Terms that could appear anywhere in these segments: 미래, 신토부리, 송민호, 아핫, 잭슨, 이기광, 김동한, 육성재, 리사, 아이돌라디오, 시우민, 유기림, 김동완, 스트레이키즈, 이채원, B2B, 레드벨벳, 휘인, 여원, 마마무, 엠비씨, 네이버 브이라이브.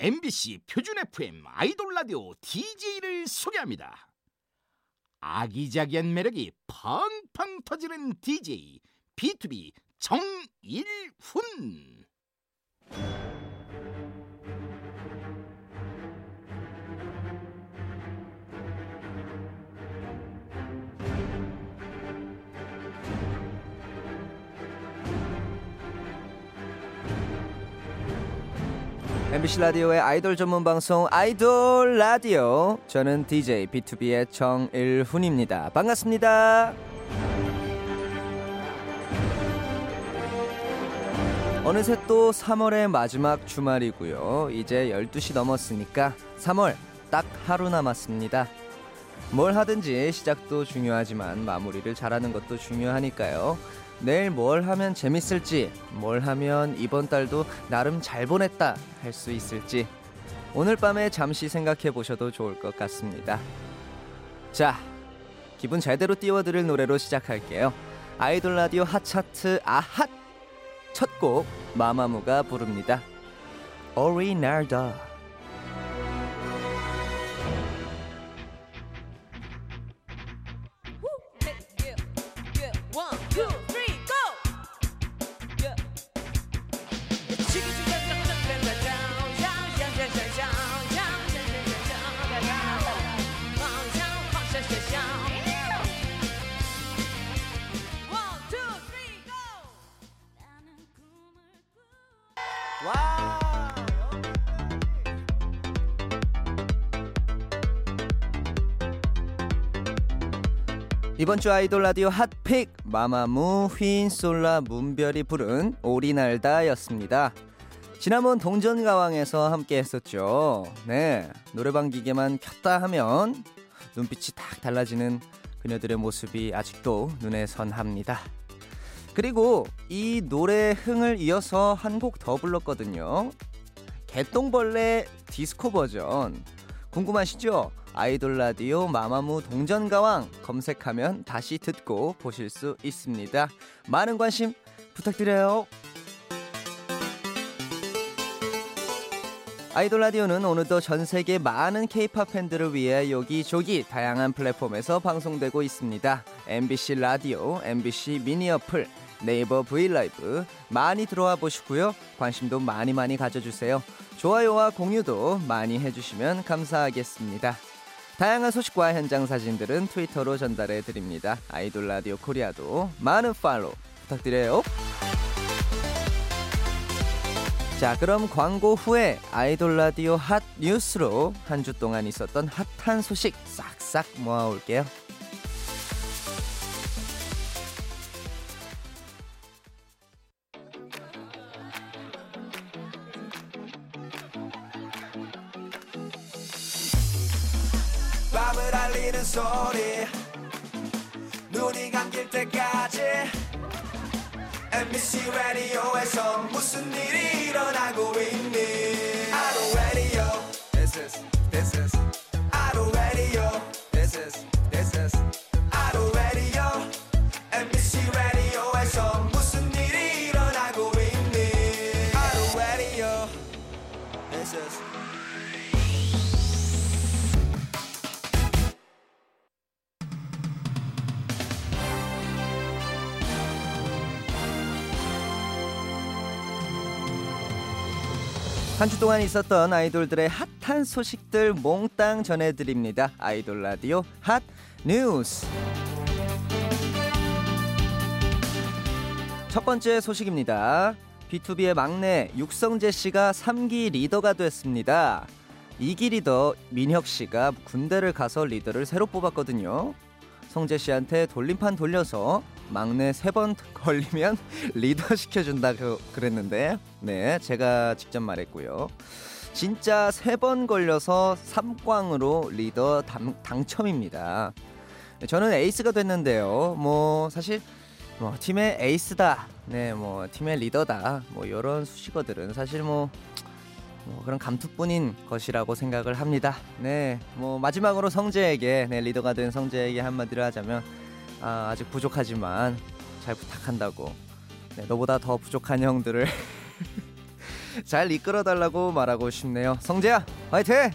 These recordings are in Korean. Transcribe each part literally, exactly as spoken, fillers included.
엠비씨 표준 에프엠 아이돌라디오 디제이를 소개합니다. 아기자기한 매력이 팡팡 터지는 디제이 비투비 정일훈. 엠비씨 라디오의 아이돌 전문 방송 아이돌 라디오, 저는 디제이 비투비의 정일훈입니다. 반갑습니다. 어느새 또 삼월의 마지막 주말이고요. 이제 열두 시 넘었으니까 삼월 딱 하루 남았습니다. 뭘 하든지 시작도 중요하지만 마무리를 잘하는 것도 중요하니까요. 내일 뭘 하면 재밌을지, 뭘 하면 이번 달도 나름 잘 보냈다 할 수 있을지 오늘 밤에 잠시 생각해 보셔도 좋을 것 같습니다. 자, 기분 제대로 띄워드릴 노래로 시작할게요. 아이돌 라디오 핫차트 아핫! 첫 곡 마마무가 부릅니다. 오리날다. 이번 주 아이돌 라디오 핫픽, 마마무, 휘인, 솔라, 문별이 부른 오리날다였습니다. 지난번 동전가왕에서 함께 했었죠. 네, 노래방 기계만 켰다 하면 눈빛이 딱 달라지는 그녀들의 모습이 아직도 눈에 선합니다. 그리고 이 노래의 흥을 이어서 한 곡 더 불렀거든요. 개똥벌레 디스코 버전. 궁금하시죠? 아이돌 라디오 마마무 동전가왕 검색하면 다시 듣고 보실 수 있습니다. 많은 관심 부탁드려요. 아이돌 라디오는 오늘도 전 세계 많은 케이팝 팬들을 위해 여기저기 다양한 플랫폼에서 방송되고 있습니다. 엠비씨 라디오, 엠비씨 미니 어플, 네이버 브이라이브 많이 들어와 보시고요. 관심도 많이 많이 가져주세요. 좋아요와 공유도 많이 해주시면 감사하겠습니다. 다양한 소식과 현장 사진들은 트위터로 전달해 드립니다. 아이돌 라디오 코리아도 많은 팔로우 부탁드려요. 자, 그럼 광고 후에 아이돌 라디오 핫 뉴스로 한 주 동안 있었던 핫한 소식 싹싹 모아올게요. 밤을 알리는 소리, 눈이 감길 때까지 엠비씨 라디오에서 무슨 일이 일어나고 있니? 아이돌 라디오 This is, this is 아이돌 라디오 This is, this is 아이돌 라디오 엠비씨 라디오에서 무슨 일이 일어나고 있니? 아이돌 라디오 This is. 한 주 동안 있었던 아이돌들의 핫한 소식들 몽땅 전해드립니다. 아이돌 라디오 핫 뉴스. 첫 번째 소식입니다. 비투비의 막내 육성재 씨가 삼 기 리더가 됐습니다. 이 기 리더 민혁 씨가 군대를 가서 리더를 새로 뽑았거든요. 성재 씨한테 돌림판 돌려서 막내 세 번 걸리면 리더 시켜준다고 그랬는데, 네, 제가 직접 말했고요. 진짜 세 번 걸려서 삼 광으로 리더 당, 당첨입니다. 저는 에이스가 됐는데요. 뭐 사실 뭐 팀의 에이스다, 네, 뭐 팀의 리더다, 뭐 이런 수식어들은 사실 뭐, 뭐 그런 감투뿐인 것이라고 생각을 합니다. 네, 뭐 마지막으로 성재에게, 네, 리더가 된 성재에게 한마디를 하자면, 아, 아직 부족하지만 잘 부탁한다고, 네, 너보다 더 부족한 형들을 잘 이끌어달라고 말하고 싶네요. 성재야 화이팅!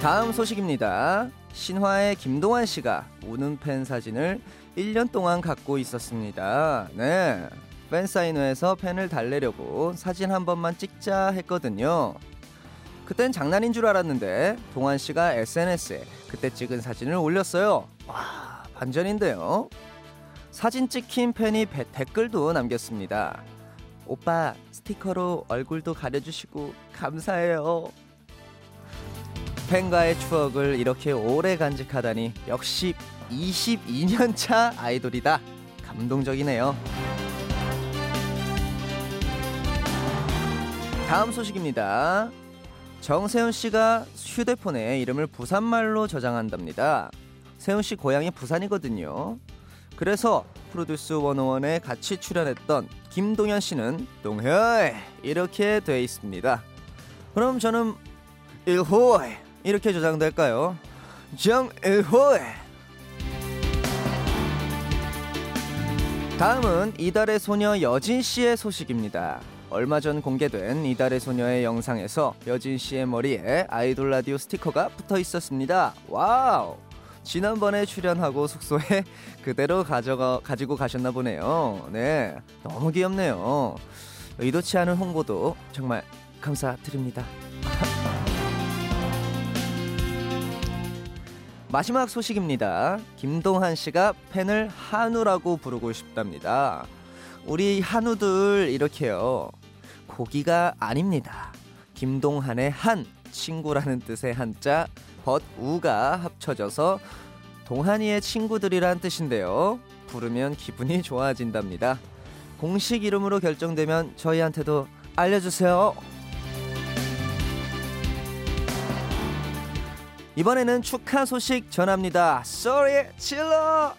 다음 소식입니다. 신화의 김동완 씨가 우는 팬 사진을 일 년 동안 갖고 있었습니다. 네, 팬사인회에서 팬을 달래려고 사진 한 번만 찍자 했거든요. 그땐 장난인 줄 알았는데 동완 씨가 에스엔에스에 그때 찍은 사진을 올렸어요. 와, 반전인데요. 사진 찍힌 팬이 배, 댓글도 남겼습니다. 오빠 스티커로 얼굴도 가려주시고 감사해요. 팬과의 추억을 이렇게 오래 간직하다니 역시 이십이 년 차 아이돌이다. 감동적이네요. 다음 소식입니다. 정세훈 씨가 휴대폰에 이름을 부산말로 저장한답니다. 세훈 씨 고향이 부산이거든요. 그래서 프로듀스 백일에 같이 출연했던 김동현 씨는 동현 이렇게 돼 있습니다. 그럼 저는 일호에 이렇게 저장될까요? 정일호. 다음은 이달의 소녀 여진 씨의 소식입니다. 얼마 전 공개된 이달의 소녀의 영상에서 여진 씨의 머리에 아이돌 라디오 스티커가 붙어 있었습니다. 와우! 지난번에 출연하고 숙소에 그대로 가져가, 가지고 가셨나 보네요. 네, 너무 귀엽네요. 의도치 않은 홍보도 정말 감사드립니다. 마지막 소식입니다. 김동한 씨가 팬을 한우라고 부르고 싶답니다. 우리 한우들 이렇게요. 고기가 아닙니다. 김동한의 한, 친구라는 뜻의 한자, 벗, 우가 합쳐져서 동한이의 친구들이란 뜻인데요. 부르면 기분이 좋아진답니다. 공식 이름으로 결정되면 저희한테도 알려주세요. 이번에는 축하 소식 전합니다. 소리 질러!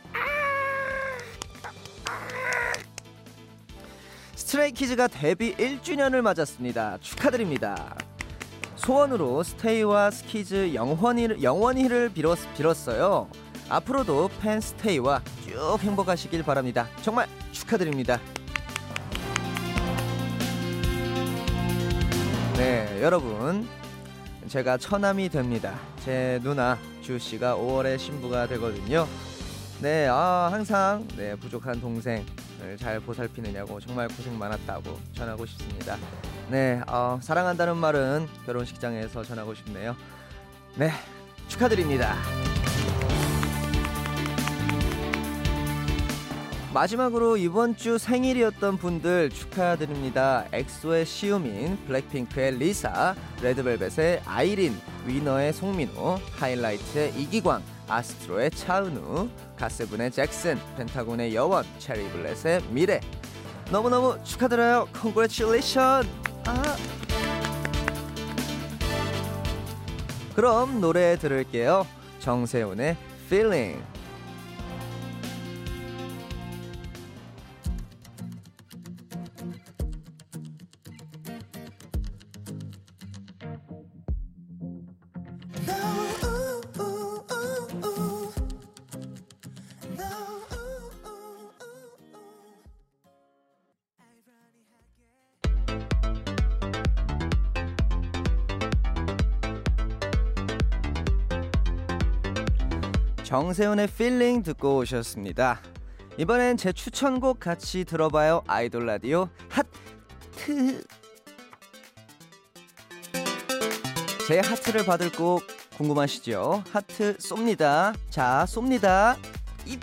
스트레이키즈가 데뷔 일 주년을 맞았습니다. 축하드립니다. 소원으로 스테이와 스키즈 영원히, 영원히를 빌었, 빌었어요. 앞으로도 팬 스테이와 쭉 행복하시길 바랍니다. 정말 축하드립니다. 네, 여러분. 제가 처남이 됩니다. 제 누나 주씨가 오월에 신부가 되거든요. 네, 아, 항상 네, 부족한 동생을 잘 보살피느냐고 정말 고생 많았다고 전하고 싶습니다. 네, 어, 사랑한다는 말은 결혼식장에서 전하고 싶네요. 네, 축하드립니다. 마지막으로 이번 주 생일이었던 분들 축하드립니다. 엑소의 시우민, 블랙핑크의 리사, 레드벨벳의 아이린, 위너의 송민호, 하이라이트의 이기광, 아스트로의 차은우, 갓세븐의 잭슨, 펜타곤의 여원, 체리블렛의 미래. 너무너무 축하드려요. Congratulations. 아. 그럼 노래 들을게요. 정세훈의 Feeling. 정세훈의 필링 듣고 오셨습니다. 이번엔 제 추천곡 같이 들어봐요. 아이돌 라디오 하트. 제 하트를 받을 곡 궁금하시죠? 하트 쏩니다. 자, 쏩니다. 입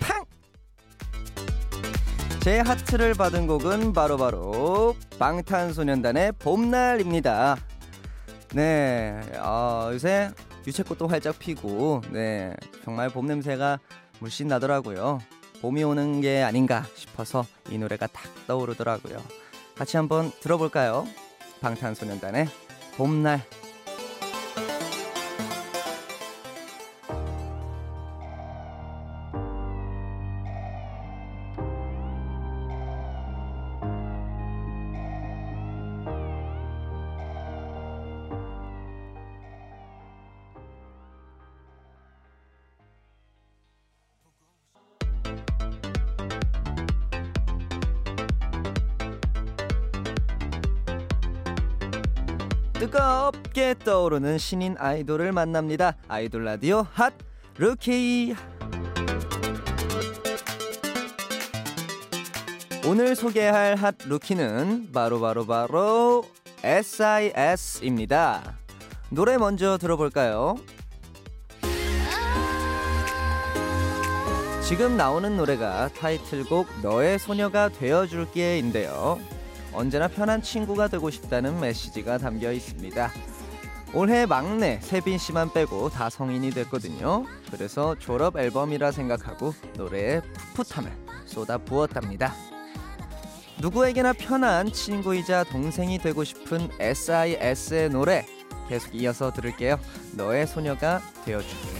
팡. 제 하트를 받은 곡은 바로바로 바로 방탄소년단의 봄날입니다. 네, 어, 요새 유채꽃도 활짝 피고 네, 정말 봄 냄새가 물씬 나더라고요. 봄이 오는 게 아닌가 싶어서 이 노래가 딱 떠오르더라고요. 같이 한번 들어볼까요? 방탄소년단의 봄날. 뜨겁게 떠오르는 신인 아이돌을 만납니다. 아이돌 라디오 핫 루키. 오늘 소개할 핫 루키는 바로바로바로 바로 바로 에스아이에스입니다. 노래 먼저 들어볼까요? 지금 나오는 노래가 타이틀곡 너의 소녀가 되어줄게인데요. 언제나 편한 친구가 되고 싶다는 메시지가 담겨 있습니다. 올해 막내 세빈씨만 빼고 다 성인이 됐거든요. 그래서 졸업 앨범이라 생각하고 노래에 풋풋함을 쏟아 부었답니다. 누구에게나 편한 친구이자 동생이 되고 싶은 에스아이에스의 노래 계속 이어서 들을게요. 너의 소녀가 되어줄게.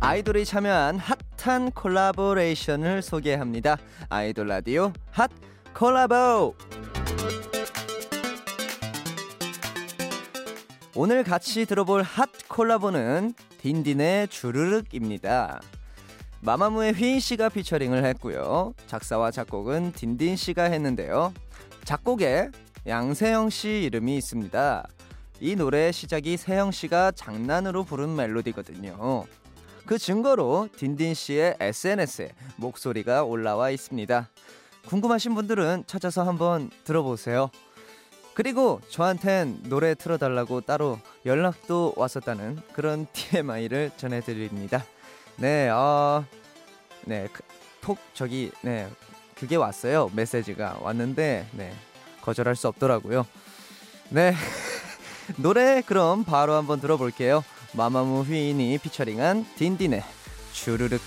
아이돌이 참여한 핫한 콜라보레이션을 소개합니다. 아이돌 라디오 핫 콜라보. 오늘 같이 들어볼 핫 콜라보는 딘딘의 주르륵입니다. 마마무의 휘인 씨가 피처링을 했고요. 작사와 작곡은 딘딘 씨가 했는데요. 작곡에 양세형 씨 이름이 있습니다. 이 노래의 시작이 세형 씨가 장난으로 부른 멜로디거든요. 그 증거로 딘딘씨의 에스엔에스에 목소리가 올라와 있습니다. 궁금하신 분들은 찾아서 한번 들어보세요. 그리고 저한텐 노래 틀어달라고 따로 연락도 왔었다는 그런 티엠아이를 전해드립니다. 네, 어, 네, 톡 저기 네 그게 왔어요. 메시지가 왔는데 네 거절할 수 없더라고요. 네, 노래 그럼 바로 한번 들어볼게요. 마마무 휘인이 피처링한 딘딘의 주르륵.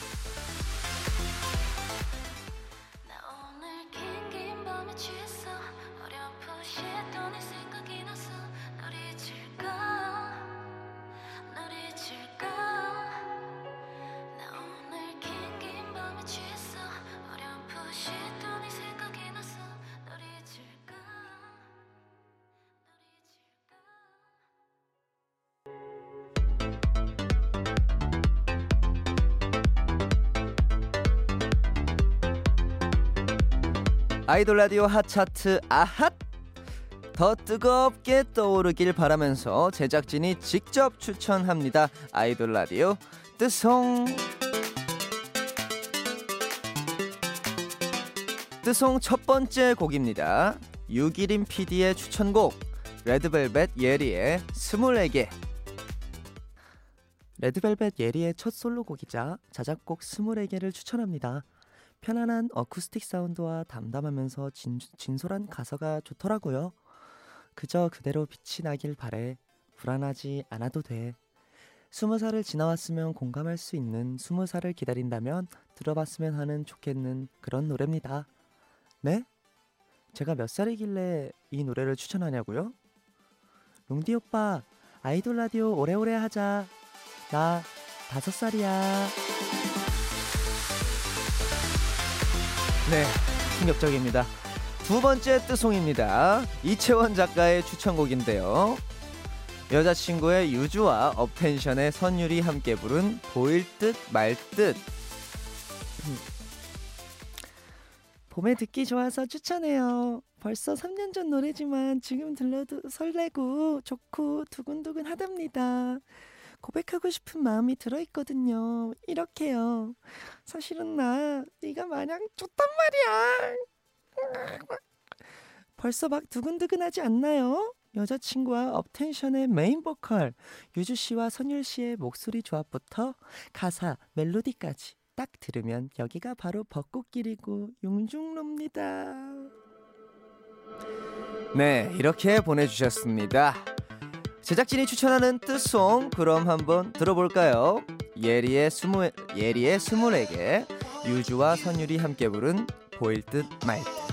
아이돌 라디오 핫차트 아핫! 더 뜨겁게 떠오르길 바라면서 제작진이 직접 추천합니다. 아이돌 라디오 뜨송! 뜨송 첫 번째 곡입니다. 유기림 피디의 추천곡 레드벨벳 예리의 스물네 개. 레드벨벳 예리의 첫 솔로곡이자 자작곡 스물네 개를 추천합니다. 편안한 어쿠스틱 사운드와 담담하면서 진, 진솔한 가사가 좋더라고요. 그저 그대로 빛이 나길 바래. 불안하지 않아도 돼. 스무 살을 지나왔으면 공감할 수 있는, 스무 살을 기다린다면 들어봤으면 하는 좋겠는 그런 노래입니다. 네? 제가 몇 살이길래 이 노래를 추천하냐고요? 롱디 오빠, 아이돌 라디오 오래오래 하자. 나 다섯 살이야. 네, 충격적입니다. 두 번째 뜨송입니다. 이채원 작가의 추천곡인데요. 여자친구의 유주와 업텐션의 선율이 함께 부른 보일 듯 말 듯. 봄에 듣기 좋아서 추천해요. 벌써 삼 년 전 노래지만 지금 들러도 설레고 좋고 두근두근 하답니다. 고백하고 싶은 마음이 들어있거든요. 이렇게요. 사실은 나 네가 마냥 좋단 말이야. 벌써 막 두근두근하지 않나요? 여자친구와 업텐션의 메인 보컬 유주씨와 선율씨의 목소리 조합부터 가사, 멜로디까지 딱 들으면 여기가 바로 벚꽃길이고 용중로입니다. 네, 이렇게 보내주셨습니다. 제작진이 추천하는 뜻송 그럼 한번 들어볼까요? 예리의 스무 예리의 스물네 개, 유주와 선율이 함께 부른 보일 듯 말 듯.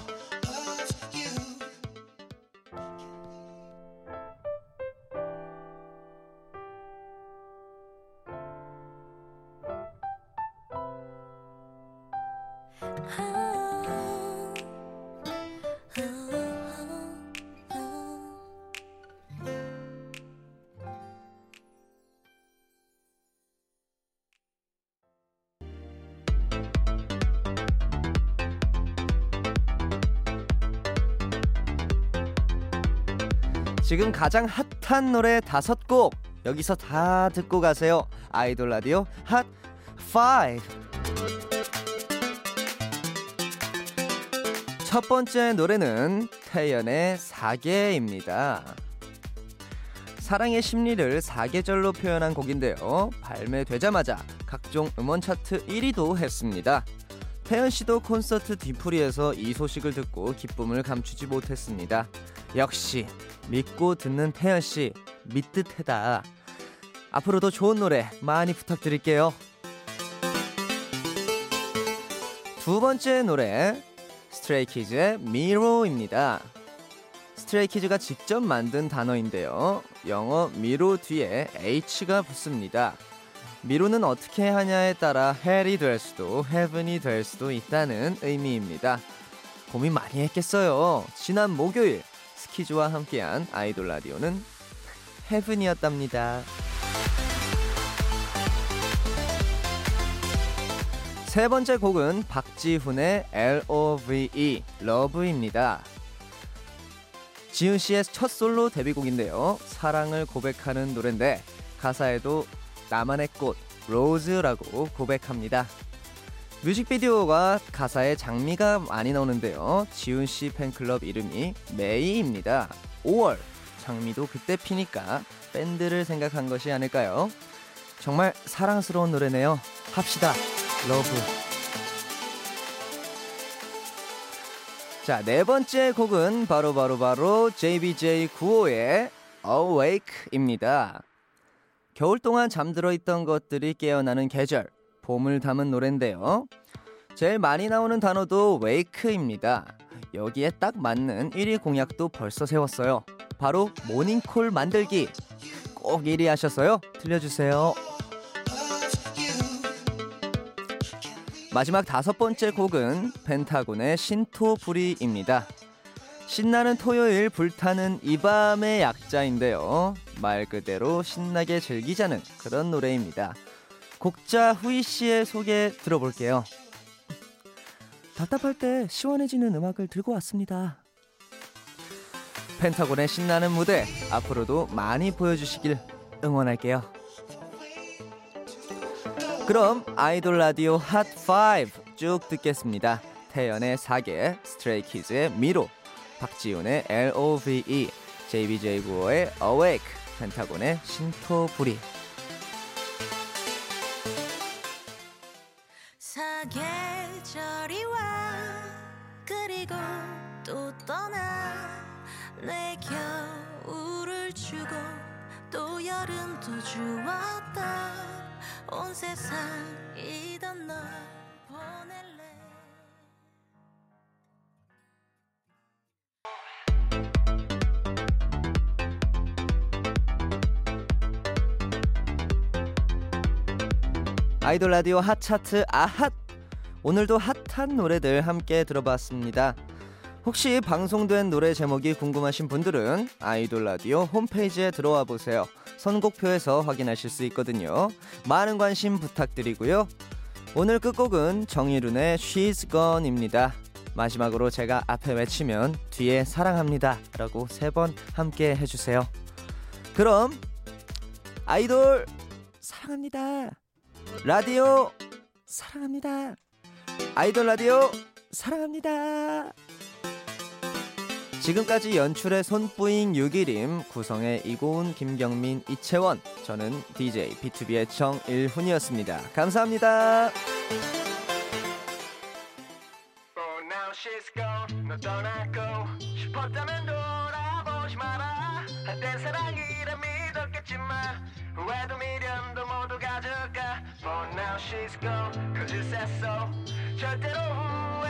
지금 가장 핫한 노래 다섯 곡 여기서 다 듣고 가세요. 아이돌 라디오 핫 오. 첫 번째 노래는 태연의 사계입니다. 사랑의 심리를 사계절로 표현한 곡인데요. 발매되자마자 각종 음원 차트 일 위도 했습니다. 태연씨도 콘서트 뒤풀이에서 이 소식을 듣고 기쁨을 감추지 못했습니다. 역시 믿고 듣는 태연씨 믿듯해다. 앞으로도 좋은 노래 많이 부탁드릴게요. 두 번째 노래 스트레이키즈의 미로입니다. 스트레이키즈가 직접 만든 단어인데요. 영어 미로 뒤에 H가 붙습니다. 미로는 어떻게 하냐에 따라 헬이 될 수도 헤븐이 될 수도 있다는 의미입니다. 고민 많이 했겠어요. 지난 목요일 스키즈와 함께한 아이돌 라디오는 헤븐이었답니다. 세 번째 곡은 박지훈의 L O V E, 러브입니다. 지훈씨의 첫 솔로 데뷔곡인데요. 사랑을 고백하는 노래인데 가사에도 나만의 꽃, 로즈라고 고백합니다. 뮤직비디오가 가사에 장미가 많이 나오는데요. 지훈씨 팬클럽 이름이 메이입니다. 오월, 장미도 그때 피니까 밴드를 생각한 것이 아닐까요? 정말 사랑스러운 노래네요. 합시다, 러브. 자, 네 번째 곡은 바로 바로 바로 제이비제이 구십오의 Awake입니다. 겨울 동안 잠들어 있던 것들이 깨어나는 계절, 봄을 담은 노래인데요. 제일 많이 나오는 단어도 wake입니다. 여기에 딱 맞는 일 위 공약도 벌써 세웠어요. 바로 모닝콜 만들기. 꼭 일 위 하셨어요? 들려주세요. 마지막 다섯 번째 곡은 펜타곤의 신토부리입니다. 신나는 토요일 불타는 이 밤의 약자인데요. 말 그대로 신나게 즐기자는 그런 노래입니다. 곡자 후이씨의 소개 들어볼게요. 답답할 때 시원해지는 음악을 들고 왔습니다. 펜타곤의 신나는 무대 앞으로도 많이 보여주시길 응원할게요. 그럼 아이돌 라디오 핫 오 쭉 듣겠습니다. 태연의 사계, 스트레이키즈의 미로, 박지훈의 L O V E, 제이비제이 구십오의 Awake, 펜타곤의 신토부리. 사계절이 와 그리고 또 떠나 내 겨울을 주고 또 여름도 주었다. 온 세상이던 널 보낼래. 아이돌 라디오 핫차트 아핫, 오늘도 핫한 노래들 함께 들어봤습니다. 혹시 방송된 노래 제목이 궁금하신 분들은 아이돌 라디오 홈페이지에 들어와 보세요. 선곡표에서 확인하실 수 있거든요. 많은 관심 부탁드리고요. 오늘 끝곡은 정일훈의 She's Gone입니다. 마지막으로 제가 앞에 외치면 뒤에 사랑합니다 라고 세 번 함께 해주세요. 그럼 아이돌 사랑합니다, 라디오 사랑합니다, 아이돌 라디오 사랑합니다. 지금까지 연출의 손뿌잉 유기림, 구성의 이고은, 김경민, 이채원, 저는 디제이 비투비의 정일훈이었습니다. 감사합니다. Oh, now she's gone. 너 떠나고 싶었다면 돌아보지 마라. 내 사랑이라 믿었겠지만 후회도 미련도 모두 가져가. Oh, now she's gone. 'Cause you said so. 절대로 후회